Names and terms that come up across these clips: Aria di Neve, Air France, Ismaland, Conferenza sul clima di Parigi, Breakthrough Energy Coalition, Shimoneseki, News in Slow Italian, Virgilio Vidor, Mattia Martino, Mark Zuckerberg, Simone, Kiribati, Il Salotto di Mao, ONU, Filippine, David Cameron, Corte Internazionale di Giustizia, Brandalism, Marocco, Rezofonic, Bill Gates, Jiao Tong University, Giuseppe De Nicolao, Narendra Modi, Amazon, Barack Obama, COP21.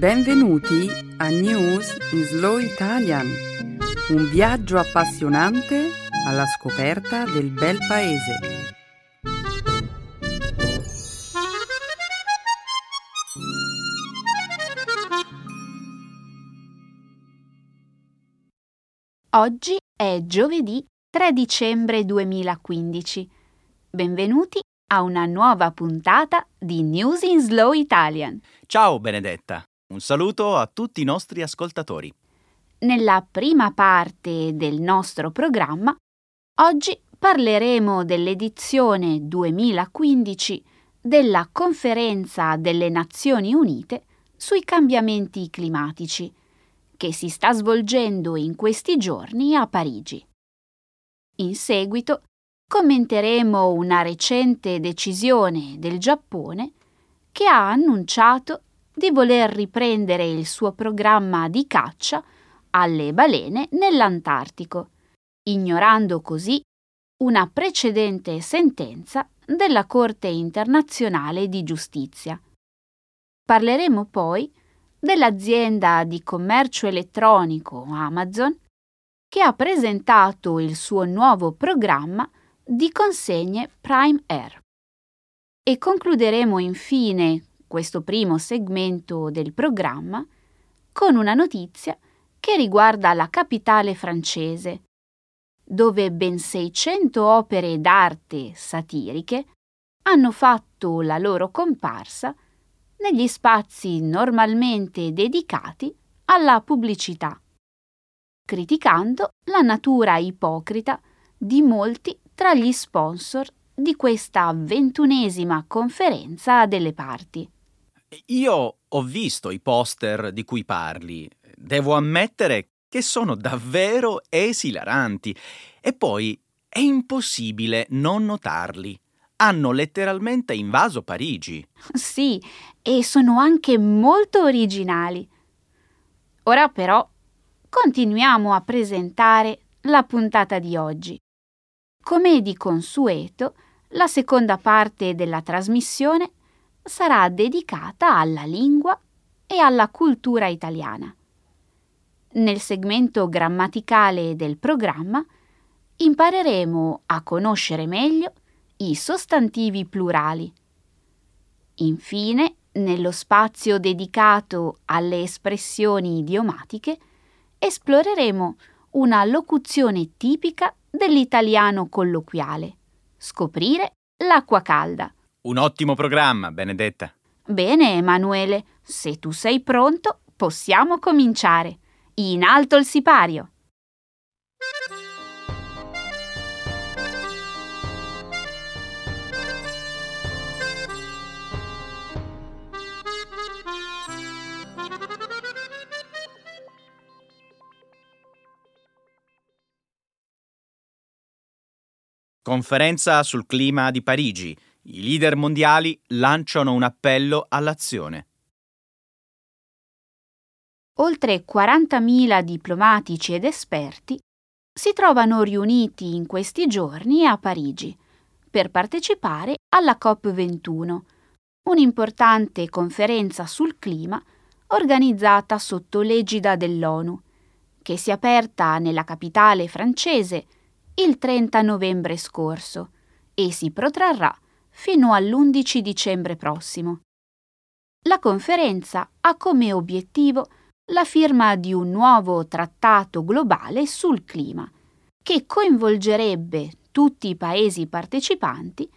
Benvenuti a News in Slow Italian, un viaggio appassionante alla scoperta del bel paese. Oggi è giovedì 3 dicembre 2015. Benvenuti a una nuova puntata di News in Slow Italian. Ciao Benedetta! Un saluto a tutti i nostri ascoltatori. Nella prima parte del nostro programma, oggi parleremo dell'edizione 2015 della Conferenza delle Nazioni Unite sui cambiamenti climatici, che si sta svolgendo in questi giorni a Parigi. In seguito commenteremo una recente decisione del Giappone che ha annunciato di voler riprendere il suo programma di caccia alle balene nell'Antartico, ignorando così una precedente sentenza della Corte Internazionale di Giustizia. Parleremo poi dell'azienda di commercio elettronico Amazon, che ha presentato il suo nuovo programma di consegne Prime Air. E concluderemo infine questo primo segmento del programma con una notizia che riguarda la capitale francese, dove ben 600 opere d'arte satiriche hanno fatto la loro comparsa negli spazi normalmente dedicati alla pubblicità, criticando la natura ipocrita di molti tra gli sponsor di questa 21ª conferenza delle parti. Io ho visto i poster di cui parli. Devo ammettere che sono davvero esilaranti. E poi è impossibile non notarli. Hanno letteralmente invaso Parigi. Sì, e sono anche molto originali. Ora però continuiamo a presentare la puntata di oggi. Come di consueto, la seconda parte della trasmissione sarà dedicata alla lingua e alla cultura italiana. Nel segmento grammaticale del programma impareremo a conoscere meglio i sostantivi plurali. Infine, nello spazio dedicato alle espressioni idiomatiche, esploreremo una locuzione tipica dell'italiano colloquiale: scoprire l'acqua calda. Un ottimo programma, Benedetta. Bene, Emanuele, se tu sei pronto, possiamo cominciare. In alto il sipario! Conferenza sul clima di Parigi. I leader mondiali lanciano un appello all'azione. Oltre 40.000 diplomatici ed esperti si trovano riuniti in questi giorni a Parigi per partecipare alla COP21, un'importante conferenza sul clima organizzata sotto l'egida dell'ONU, che si è aperta nella capitale francese il 30 novembre scorso e si protrarrà fino all'11 dicembre prossimo. La conferenza ha come obiettivo la firma di un nuovo trattato globale sul clima, che coinvolgerebbe tutti i paesi partecipanti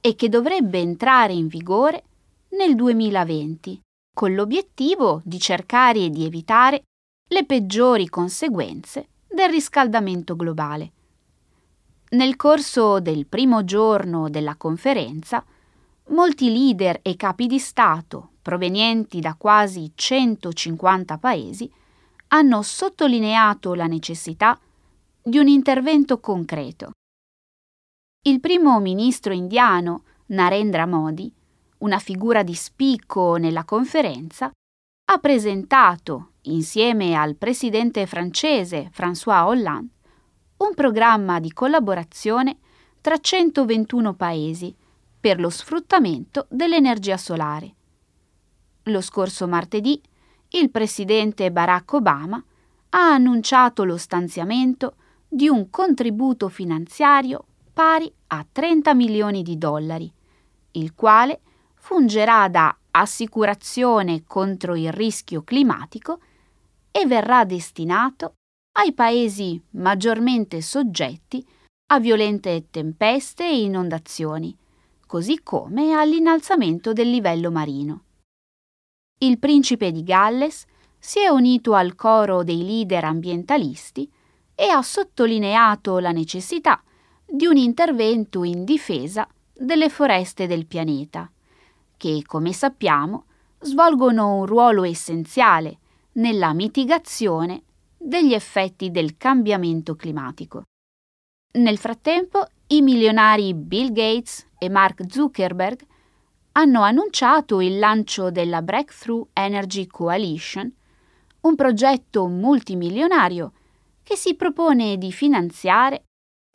e che dovrebbe entrare in vigore nel 2020, con l'obiettivo di cercare di evitare le peggiori conseguenze del riscaldamento globale. Nel corso del primo giorno della conferenza, molti leader e capi di Stato, provenienti da quasi 150 paesi, hanno sottolineato la necessità di un intervento concreto. Il primo ministro indiano, Narendra Modi, una figura di spicco nella conferenza, ha presentato, insieme al presidente francese François Hollande, un programma di collaborazione tra 121 paesi per lo sfruttamento dell'energia solare. Lo scorso martedì il presidente Barack Obama ha annunciato lo stanziamento di un contributo finanziario pari a 30 milioni di dollari, il quale fungerà da assicurazione contro il rischio climatico e verrà destinato ai paesi maggiormente soggetti a violente tempeste e inondazioni, così come all'innalzamento del livello marino. Il principe di Galles si è unito al coro dei leader ambientalisti e ha sottolineato la necessità di un intervento in difesa delle foreste del pianeta, che, come sappiamo, svolgono un ruolo essenziale nella mitigazione degli effetti del cambiamento climatico. Nel frattempo, i milionari Bill Gates e Mark Zuckerberg hanno annunciato il lancio della Breakthrough Energy Coalition, un progetto multimilionario che si propone di finanziare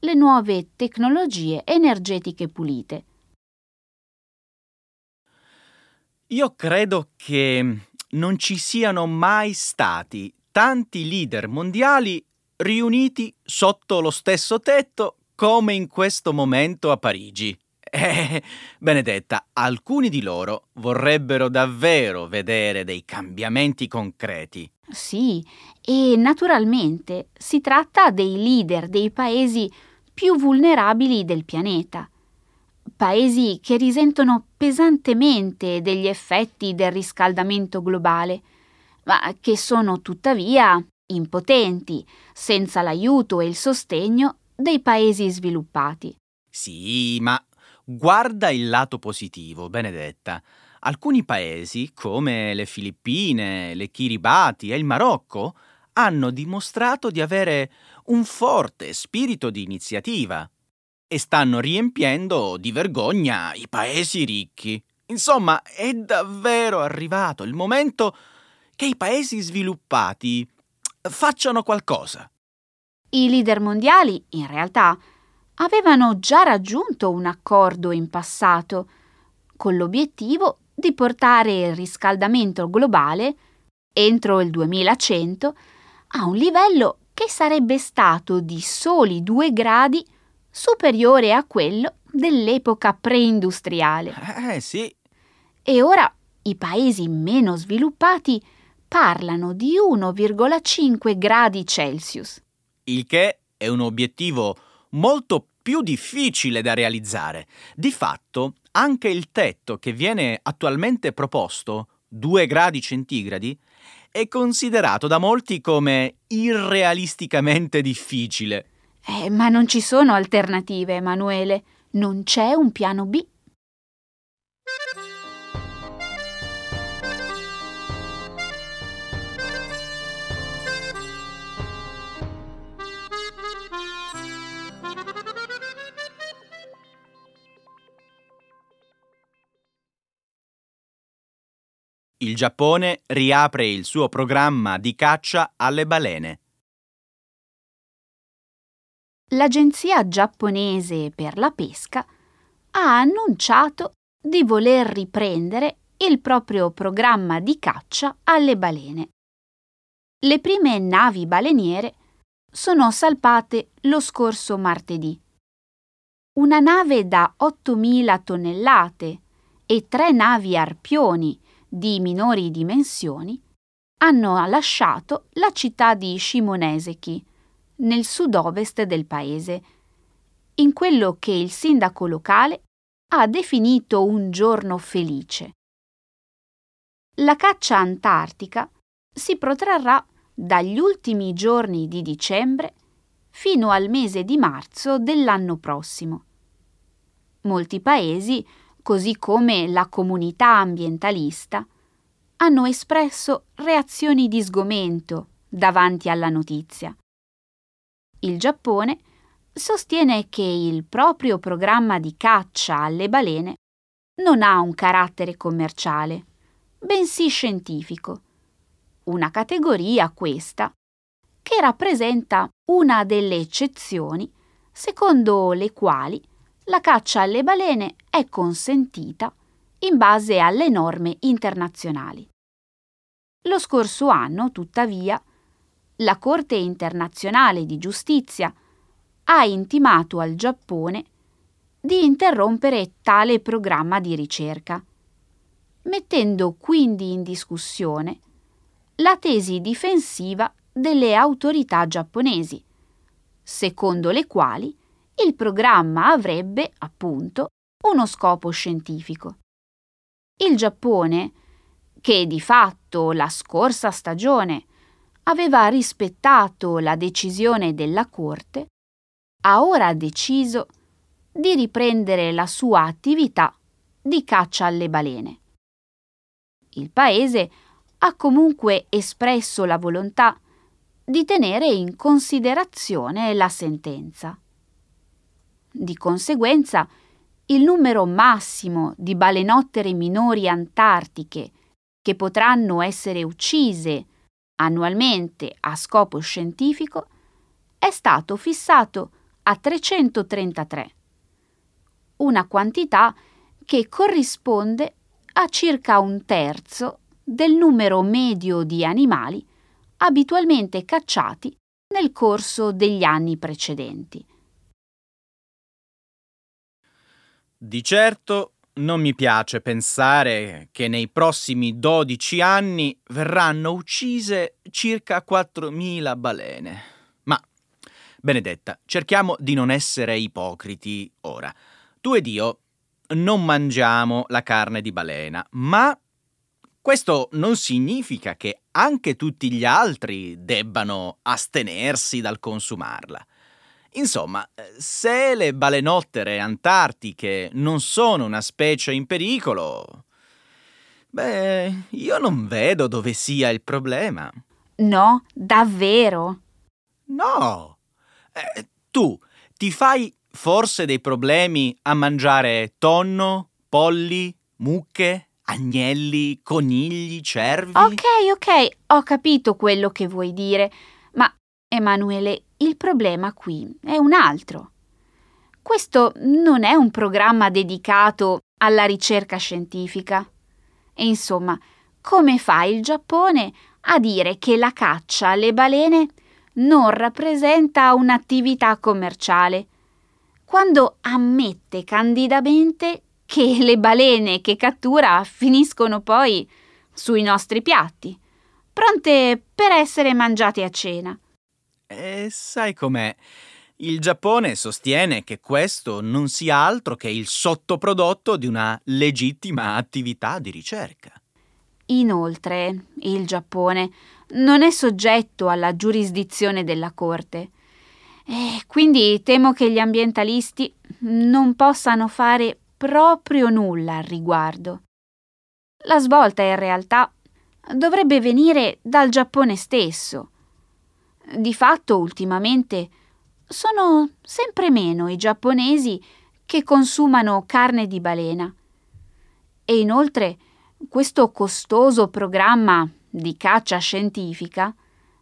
le nuove tecnologie energetiche pulite. Io credo che non ci siano mai stati tanti leader mondiali riuniti sotto lo stesso tetto come in questo momento a Parigi. Benedetta, alcuni di loro vorrebbero davvero vedere dei cambiamenti concreti. Sì, e naturalmente si tratta dei leader dei paesi più vulnerabili del pianeta. Paesi che risentono pesantemente degli effetti del riscaldamento globale, ma che sono tuttavia impotenti, senza l'aiuto e il sostegno dei paesi sviluppati. Sì, ma guarda il lato positivo, Benedetta. Alcuni paesi, come le Filippine, le Kiribati e il Marocco, hanno dimostrato di avere un forte spirito di iniziativa e stanno riempiendo di vergogna i paesi ricchi. Insomma, è davvero arrivato il momento che i paesi sviluppati facciano qualcosa. I leader mondiali, in realtà, avevano già raggiunto un accordo in passato con l'obiettivo di portare il riscaldamento globale entro il 2100 a un livello che sarebbe stato di soli 2 gradi superiore a quello dell'epoca preindustriale. Sì. E ora i paesi meno sviluppati parlano di 1,5 gradi Celsius. Il che è un obiettivo molto più difficile da realizzare. Di fatto, anche il tetto che viene attualmente proposto, 2 gradi centigradi, è considerato da molti come irrealisticamente difficile. Ma non ci sono alternative, Emanuele. Non c'è un piano B. Il Giappone riapre il suo programma di caccia alle balene. L'Agenzia giapponese per la pesca ha annunciato di voler riprendere il proprio programma di caccia alle balene. Le prime navi baleniere sono salpate lo scorso martedì. Una nave da 8.000 tonnellate e 3 navi arpioni di minori dimensioni hanno lasciato la città di Shimoneseki, nel sud-ovest del paese, in quello che il sindaco locale ha definito un giorno felice. La caccia antartica si protrarrà dagli ultimi giorni di dicembre fino al mese di marzo dell'anno prossimo. Molti paesi, così come la comunità ambientalista, hanno espresso reazioni di sgomento davanti alla notizia. Il Giappone sostiene che il proprio programma di caccia alle balene non ha un carattere commerciale, bensì scientifico. Una categoria, questa, che rappresenta una delle eccezioni secondo le quali la caccia alle balene è consentita in base alle norme internazionali. Lo scorso anno, tuttavia, la Corte Internazionale di Giustizia ha intimato al Giappone di interrompere tale programma di ricerca, mettendo quindi in discussione la tesi difensiva delle autorità giapponesi, secondo le quali il programma avrebbe, appunto, uno scopo scientifico. Il Giappone, che di fatto la scorsa stagione aveva rispettato la decisione della Corte, ha ora deciso di riprendere la sua attività di caccia alle balene. Il paese ha comunque espresso la volontà di tenere in considerazione la sentenza. Di conseguenza, il numero massimo di balenottere minori antartiche che potranno essere uccise annualmente a scopo scientifico è stato fissato a 333, una quantità che corrisponde a circa un terzo del numero medio di animali abitualmente cacciati nel corso degli anni precedenti. Di certo non mi piace pensare che nei prossimi 12 anni verranno uccise circa 4.000 balene. Ma, Benedetta, cerchiamo di non essere ipocriti ora. Tu ed io non mangiamo la carne di balena, ma questo non significa che anche tutti gli altri debbano astenersi dal consumarla. Insomma, se le balenottere antartiche non sono una specie in pericolo, io non vedo dove sia il problema. No, davvero? No! Tu ti fai forse dei problemi a mangiare tonno, polli, mucche, agnelli, conigli, cervi? Ok, ho capito quello che vuoi dire, ma Emanuele, il problema qui è un altro. Questo non è un programma dedicato alla ricerca scientifica. E insomma, come fa il Giappone a dire che la caccia alle balene non rappresenta un'attività commerciale, quando ammette candidamente che le balene che cattura finiscono poi sui nostri piatti, pronte per essere mangiate a cena? E sai com'è? Il Giappone sostiene che questo non sia altro che il sottoprodotto di una legittima attività di ricerca. Inoltre, il Giappone non è soggetto alla giurisdizione della Corte, e quindi temo che gli ambientalisti non possano fare proprio nulla al riguardo. La svolta in realtà dovrebbe venire dal Giappone stesso. Di fatto, ultimamente, sono sempre meno i giapponesi che consumano carne di balena. E inoltre, questo costoso programma di caccia scientifica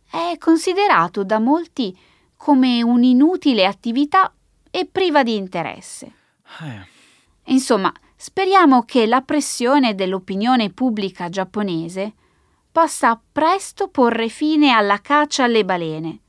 è considerato da molti come un'inutile attività e priva di interesse. Insomma, speriamo che la pressione dell'opinione pubblica giapponese possa presto porre fine alla caccia alle balene.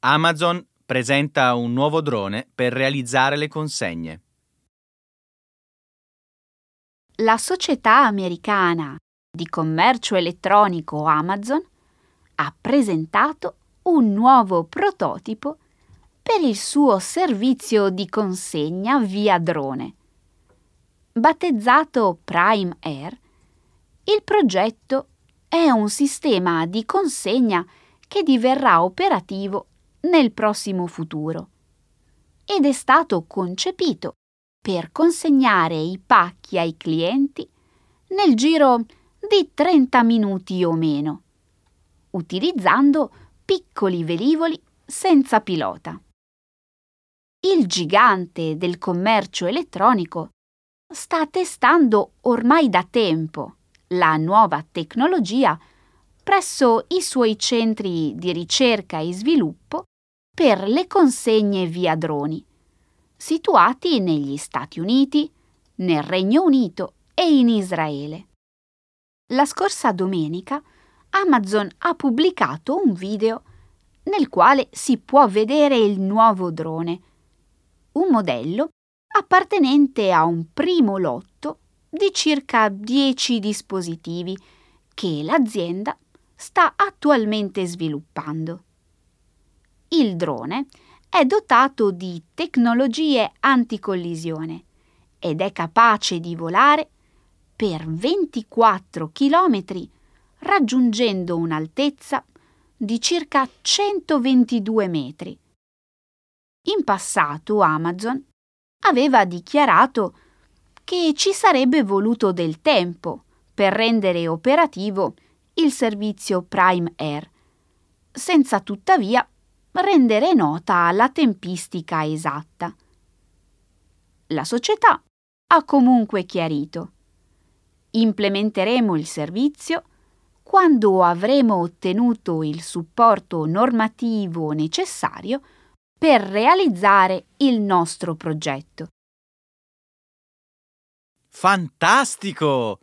Amazon presenta un nuovo drone per realizzare le consegne. La società americana di commercio elettronico Amazon ha presentato un nuovo prototipo per il suo servizio di consegna via drone. Battezzato Prime Air, il progetto è un sistema di consegna che diverrà operativo nel prossimo futuro ed è stato concepito per consegnare i pacchi ai clienti nel giro di 30 minuti o meno, utilizzando piccoli velivoli senza pilota. Il gigante del commercio elettronico sta testando ormai da tempo la nuova tecnologia presso i suoi centri di ricerca e sviluppo per le consegne via droni, situati negli Stati Uniti, nel Regno Unito e in Israele. La scorsa domenica Amazon ha pubblicato un video nel quale si può vedere il nuovo drone, un modello appartenente a un primo lotto di circa 10 dispositivi che l'azienda sta attualmente sviluppando. Il drone è dotato di tecnologie anticollisione ed è capace di volare per 24 chilometri raggiungendo un'altezza di circa 122 metri. In passato Amazon aveva dichiarato che ci sarebbe voluto del tempo per rendere operativo il servizio Prime Air, senza tuttavia rendere nota la tempistica esatta. La società ha comunque chiarito: implementeremo il servizio quando avremo ottenuto il supporto normativo necessario per realizzare il nostro progetto. Fantastico!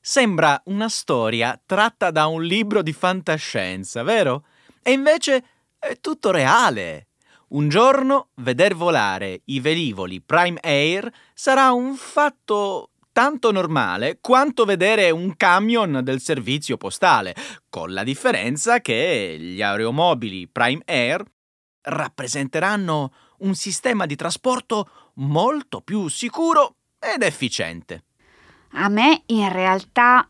Sembra una storia tratta da un libro di fantascienza, vero? E invece è tutto reale. Un giorno veder volare i velivoli Prime Air sarà un fatto tanto normale quanto vedere un camion del servizio postale, con la differenza che gli aeromobili Prime Air rappresenteranno un sistema di trasporto molto più sicuro ed efficiente. A me, in realtà,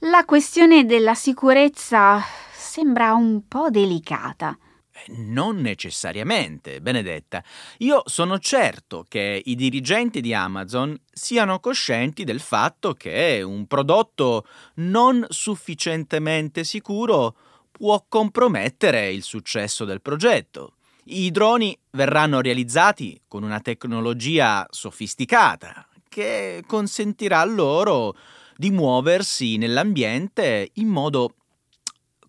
la questione della sicurezza sembra un po' delicata. Non necessariamente, Benedetta. Io sono certo che i dirigenti di Amazon siano coscienti del fatto che un prodotto non sufficientemente sicuro può compromettere il successo del progetto. I droni verranno realizzati con una tecnologia sofisticata che consentirà loro di muoversi nell'ambiente in modo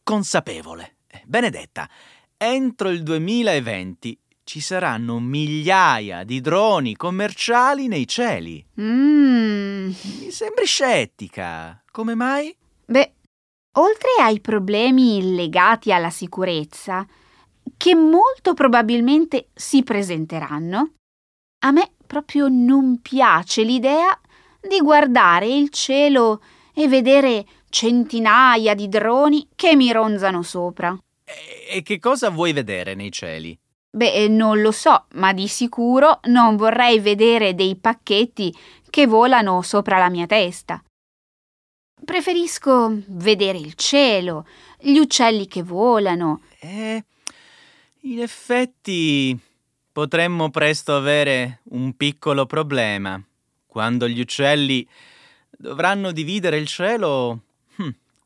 consapevole. Benedetta, entro il 2020 ci saranno migliaia di droni commerciali nei cieli. Mi sembri scettica. Come mai? Beh, oltre ai problemi legati alla sicurezza, che molto probabilmente si presenteranno, a me proprio non piace l'idea di guardare il cielo e vedere centinaia di droni che mi ronzano sopra. E che cosa vuoi vedere nei cieli? Beh, non lo so, ma di sicuro non vorrei vedere dei pacchetti che volano sopra la mia testa. Preferisco vedere il cielo, gli uccelli che volano. In effetti potremmo presto avere un piccolo problema. Quando gli uccelli dovranno dividere il cielo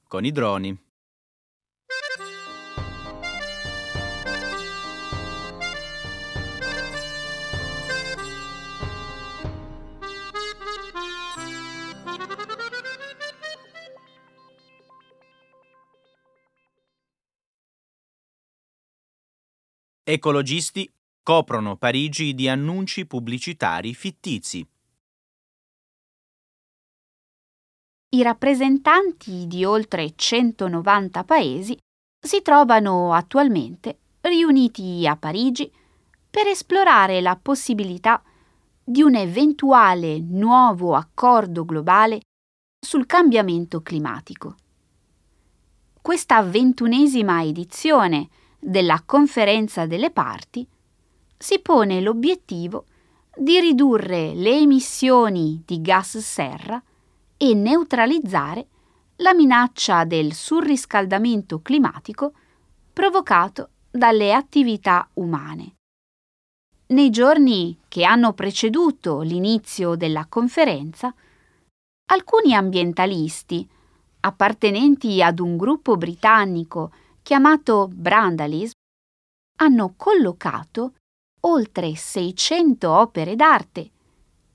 con i droni. Ecologisti coprono Parigi di annunci pubblicitari fittizi. I rappresentanti di oltre 190 paesi si trovano attualmente riuniti a Parigi per esplorare la possibilità di un eventuale nuovo accordo globale sul cambiamento climatico. Questa 21ª edizione della Conferenza delle Parti si pone l'obiettivo di ridurre le emissioni di gas serra e neutralizzare la minaccia del surriscaldamento climatico provocato dalle attività umane. Nei giorni che hanno preceduto l'inizio della conferenza, alcuni ambientalisti, appartenenti ad un gruppo britannico chiamato Brandalism, hanno collocato oltre 600 opere d'arte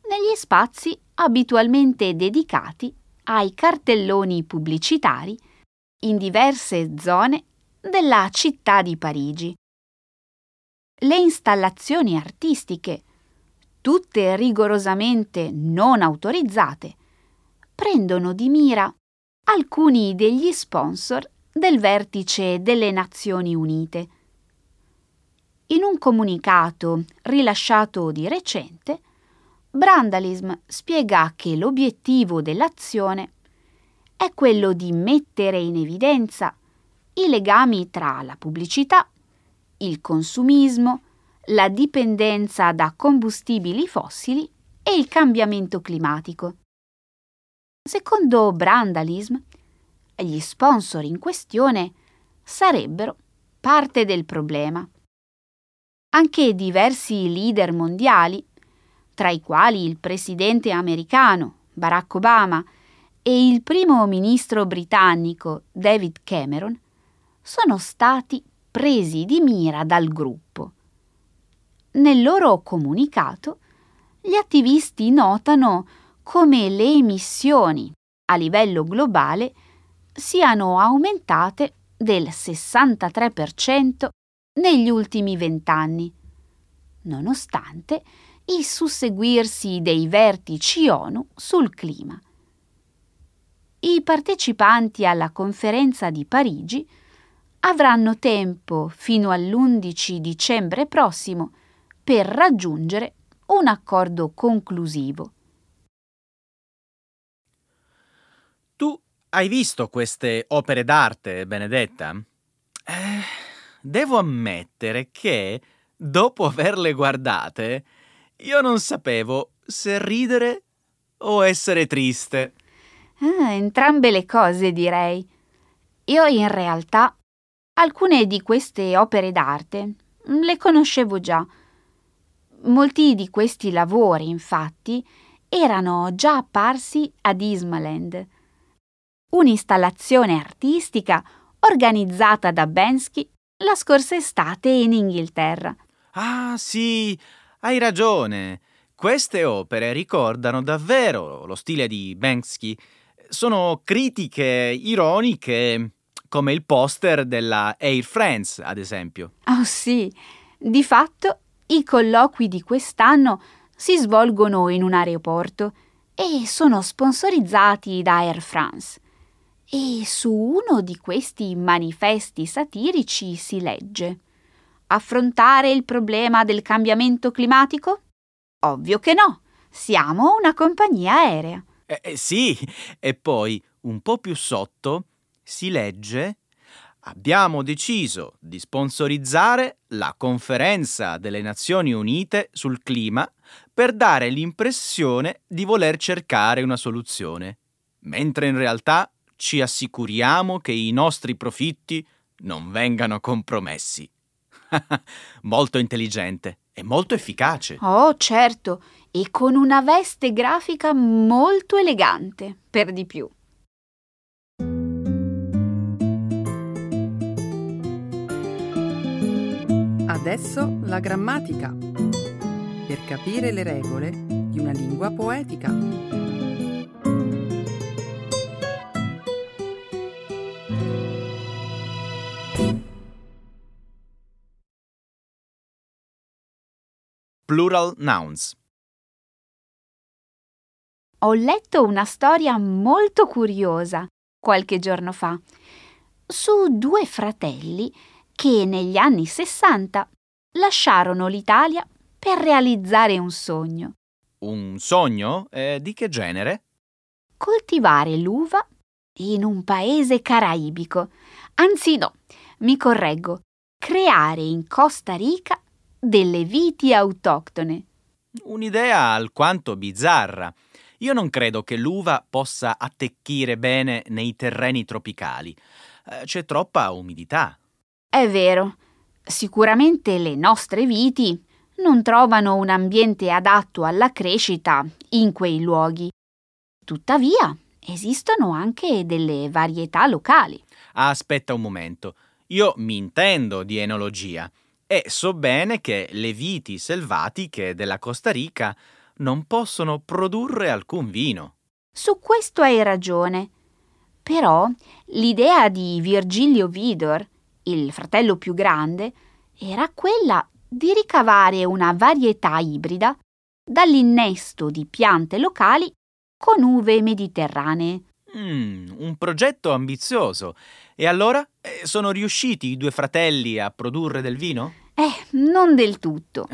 negli spazi abitualmente dedicati ai cartelloni pubblicitari in diverse zone della città di Parigi. Le installazioni artistiche, tutte rigorosamente non autorizzate, prendono di mira alcuni degli sponsor del vertice delle Nazioni Unite. In un comunicato rilasciato di recente, Brandalism spiega che l'obiettivo dell'azione è quello di mettere in evidenza i legami tra la pubblicità, il consumismo, la dipendenza da combustibili fossili e il cambiamento climatico. Secondo Brandalism, gli sponsor in questione sarebbero parte del problema. Anche diversi leader mondiali, tra i quali il presidente americano Barack Obama e il primo ministro britannico David Cameron, sono stati presi di mira dal gruppo. Nel loro comunicato, gli attivisti notano come le emissioni a livello globale siano aumentate del 63% negli ultimi 20 anni, nonostante il susseguirsi dei vertici ONU sul clima. I partecipanti alla conferenza di Parigi avranno tempo fino all'11 dicembre prossimo per raggiungere un accordo conclusivo. Tu hai visto queste opere d'arte, Benedetta? Devo ammettere che, dopo averle guardate, io non sapevo se ridere o essere triste. Entrambe le cose, direi. Io in realtà alcune di queste opere d'arte le conoscevo già. Molti di questi lavori, infatti, erano già apparsi ad Ismaland, un'installazione artistica organizzata da Banksy la scorsa estate in Inghilterra. Ah, sì, hai ragione. Queste opere ricordano davvero lo stile di Banksy. Sono critiche ironiche, come il poster della Air France, ad esempio. Oh, sì. Di fatto, i colloqui di quest'anno si svolgono in un aeroporto e sono sponsorizzati da Air France. E su uno di questi manifesti satirici si legge: affrontare il problema del cambiamento climatico? Ovvio che no, siamo una compagnia aerea. Sì, e poi un po' più sotto si legge: abbiamo deciso di sponsorizzare la Conferenza delle Nazioni Unite sul clima per dare l'impressione di voler cercare una soluzione, mentre in realtà ci assicuriamo che i nostri profitti non vengano compromessi. Molto intelligente e molto efficace. Oh, certo, e con una veste grafica molto elegante, per di più. Adesso la grammatica, per capire le regole di una lingua poetica. Plural nouns. Ho letto una storia molto curiosa qualche giorno fa su due fratelli che negli anni 60 lasciarono l'Italia per realizzare un sogno. Un sogno? Di che genere? Coltivare l'uva in un paese caraibico. Anzi no, mi correggo. Creare in Costa Rica delle viti autoctone. Un'idea alquanto bizzarra. Io non credo che l'uva possa attecchire bene nei terreni tropicali. C'è troppa umidità. È vero. Sicuramente le nostre viti non trovano un ambiente adatto alla crescita in quei luoghi. Tuttavia, esistono anche delle varietà locali. Aspetta un momento. Io mi intendo di enologia e so bene che le viti selvatiche della Costa Rica non possono produrre alcun vino. Su questo hai ragione. Però l'idea di Virgilio Vidor, il fratello più grande, era quella di ricavare una varietà ibrida dall'innesto di piante locali con uve mediterranee. Un progetto ambizioso. E allora sono riusciti i due fratelli a produrre del vino? Non del tutto.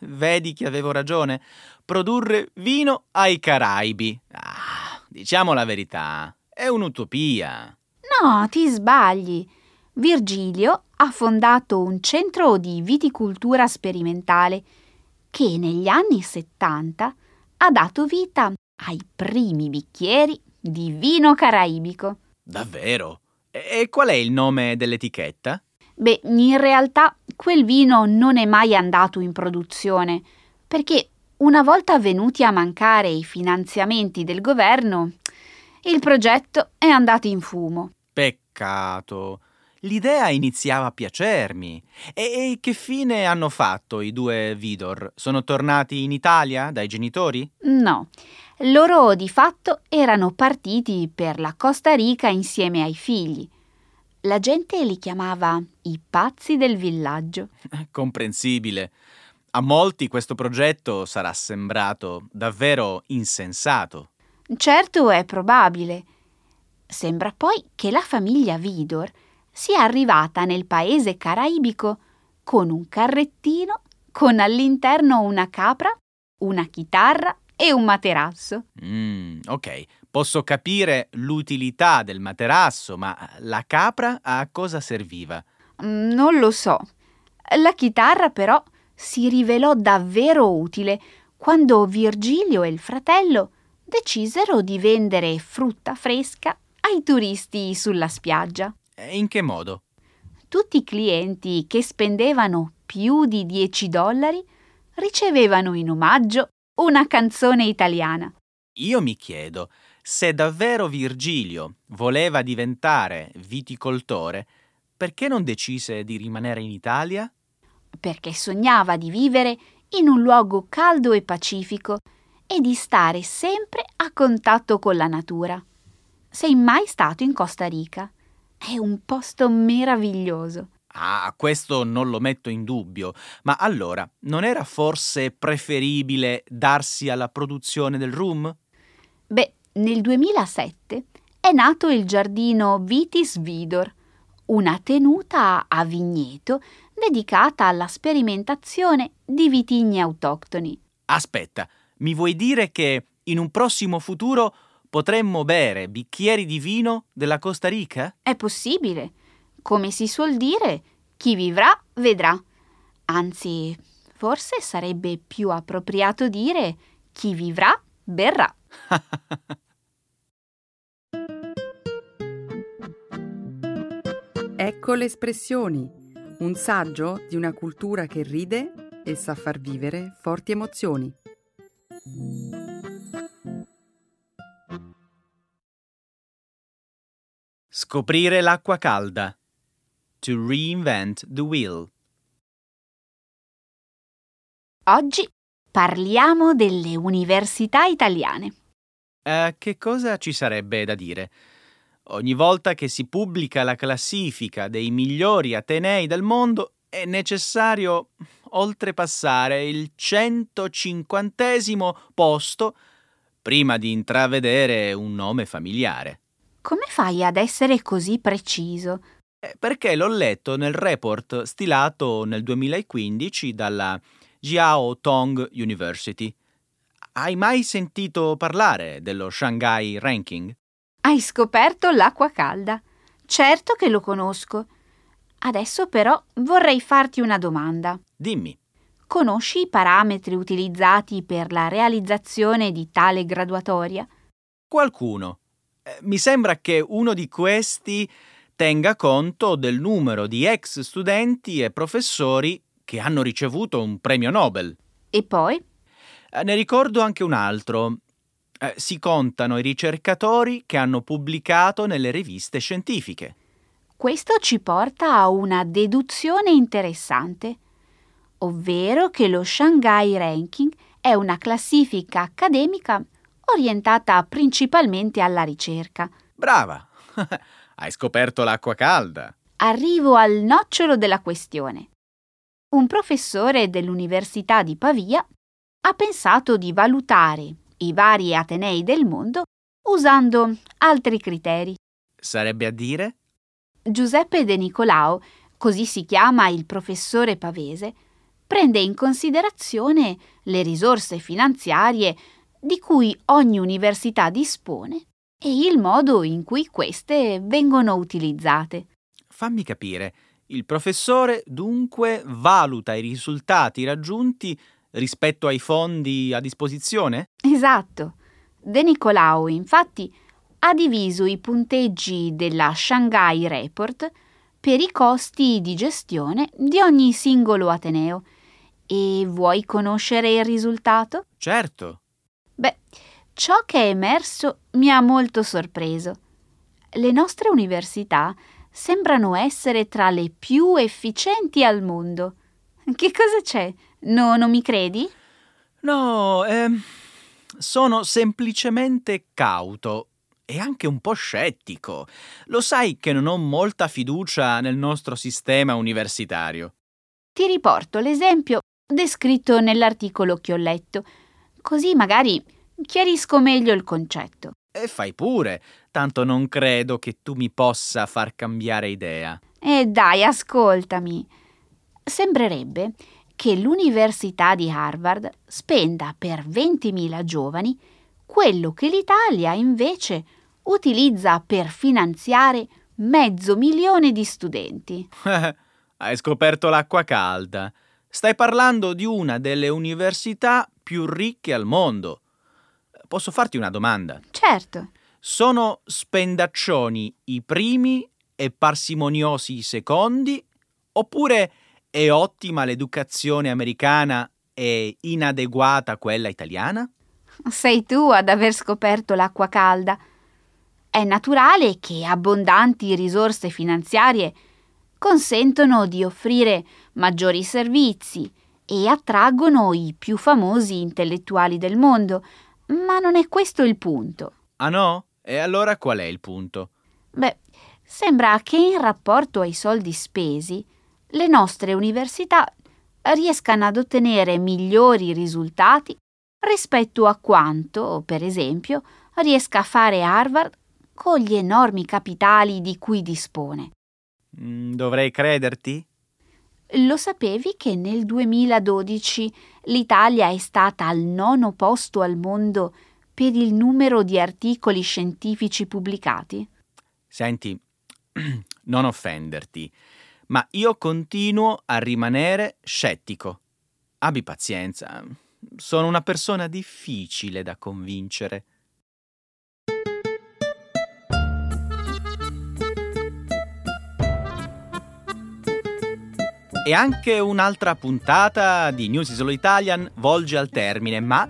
Vedi che avevo ragione. Produrre vino ai Caraibi. Diciamo la verità, è un'utopia. No, ti sbagli. Virgilio ha fondato un centro di viticoltura sperimentale che negli anni 70 ha dato vita ai primi bicchieri di vino caraibico. Davvero? E qual è il nome dell'etichetta? In realtà quel vino non è mai andato in produzione perché una volta venuti a mancare i finanziamenti del governo, il progetto è andato in fumo. Peccato. L'idea iniziava a piacermi. E che fine hanno fatto i due Vidor? Sono tornati in Italia dai genitori? No. Loro di fatto erano partiti per la Costa Rica insieme ai figli. La gente li chiamava i pazzi del villaggio. Comprensibile. A molti questo progetto sarà sembrato davvero insensato. Certo, è probabile. Sembra poi che la famiglia Vidor sia arrivata nel paese caraibico con un carrettino con all'interno una capra, una chitarra e un materasso. Ok, posso capire l'utilità del materasso, ma la capra a cosa serviva? Non lo so. La chitarra però si rivelò davvero utile quando Virgilio e il fratello decisero di vendere frutta fresca ai turisti sulla spiaggia. In che modo? Tutti i clienti che spendevano più di $10 ricevevano in omaggio una canzone italiana. Io mi chiedo, se davvero Virgilio voleva diventare viticoltore, perché non decise di rimanere in Italia? Perché sognava di vivere in un luogo caldo e pacifico e di stare sempre a contatto con la natura. Sei mai stato in Costa Rica? È un posto meraviglioso. Questo non lo metto in dubbio. Ma allora, non era forse preferibile darsi alla produzione del rum? Nel 2007 è nato il Giardino Vitis Vidor, una tenuta a vigneto dedicata alla sperimentazione di vitigni autoctoni. Aspetta, mi vuoi dire che in un prossimo futuro potremmo bere bicchieri di vino della Costa Rica? È possibile. Come si suol dire, chi vivrà vedrà. Anzi, forse sarebbe più appropriato dire chi vivrà berrà. Ecco le espressioni. Un saggio di una cultura che ride e sa far vivere forti emozioni. Scoprire l'acqua calda. To reinvent the wheel. Oggi parliamo delle università italiane. Che cosa ci sarebbe da dire? Ogni volta che si pubblica la classifica dei migliori atenei del mondo è necessario oltrepassare il 150° posto prima di intravedere un nome familiare. Come fai ad essere così preciso? Perché l'ho letto nel report stilato nel 2015 dalla Jiao Tong University. Hai mai sentito parlare dello Shanghai Ranking? Hai scoperto l'acqua calda. Certo che lo conosco. Adesso però vorrei farti una domanda. Dimmi. Conosci i parametri utilizzati per la realizzazione di tale graduatoria? Qualcuno. Mi sembra che uno di questi tenga conto del numero di ex studenti e professori che hanno ricevuto un premio Nobel. E poi? Ne ricordo anche un altro. Si contano i ricercatori che hanno pubblicato nelle riviste scientifiche. Questo ci porta a una deduzione interessante, ovvero che lo Shanghai Ranking È una classifica accademica orientata principalmente alla ricerca. Brava! Hai scoperto l'acqua calda! Arrivo al nocciolo della questione. Un professore dell'Università di Pavia ha pensato di valutare i vari atenei del mondo usando altri criteri. Sarebbe a dire? Giuseppe De Nicolao, così si chiama il professore pavese, prende in considerazione le risorse finanziarie di cui ogni università dispone e il modo in cui queste vengono utilizzate. Fammi capire, il professore dunque valuta i risultati raggiunti rispetto ai fondi a disposizione? Esatto. De Nicolao, infatti, ha diviso i punteggi della Shanghai Report per i costi di gestione di ogni singolo ateneo. E vuoi conoscere il risultato? Certo. Beh, ciò che è emerso mi ha molto sorpreso. Le nostre università sembrano essere tra le più efficienti al mondo. Che cosa c'è? No, non mi credi? No, sono semplicemente cauto e anche un po' scettico. Lo sai che non ho molta fiducia nel nostro sistema universitario. Ti riporto l'esempio descritto nell'articolo che ho letto, così magari chiarisco meglio il concetto. E fai pure, tanto non credo che tu mi possa far cambiare idea. E dai, ascoltami. Sembrerebbe che l'Università di Harvard spenda per 20.000 giovani quello che l'Italia invece utilizza per finanziare 500.000 di studenti. Hai scoperto l'acqua calda. Stai parlando di una delle università più ricche al mondo. Posso farti una domanda? Certo. Sono spendaccioni i primi e parsimoniosi i secondi? Oppure è ottima l'educazione americana e inadeguata quella italiana? Sei tu ad aver scoperto l'acqua calda. È naturale che abbondanti risorse finanziarie consentono di offrire maggiori servizi e attraggono i più famosi intellettuali del mondo, ma non è questo il punto. Ah no? E allora qual è il punto? Beh, sembra che in rapporto ai soldi spesi le nostre università riescano ad ottenere migliori risultati rispetto a quanto, per esempio, riesca a fare Harvard con gli enormi capitali di cui dispone. Dovrei crederti? Lo sapevi che nel 2012 l'Italia è stata al 9° posto al mondo per il numero di articoli scientifici pubblicati? Senti, non offenderti, ma io continuo a rimanere scettico. Abbi pazienza, sono una persona difficile da convincere. E anche un'altra puntata di News in Slow Italian volge al termine, ma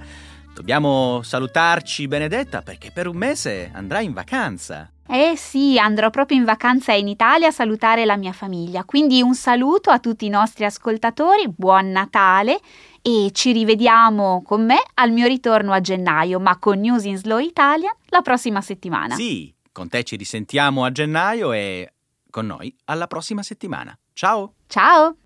dobbiamo salutarci, Benedetta, perché per un mese andrai in vacanza. Eh sì, andrò proprio in vacanza in Italia a salutare la mia famiglia, quindi un saluto a tutti i nostri ascoltatori, buon Natale e ci rivediamo con me al mio ritorno a gennaio, ma con News in Slow Italian la prossima settimana. Sì, con te ci risentiamo a gennaio e con noi alla prossima settimana. Ciao! Ciao!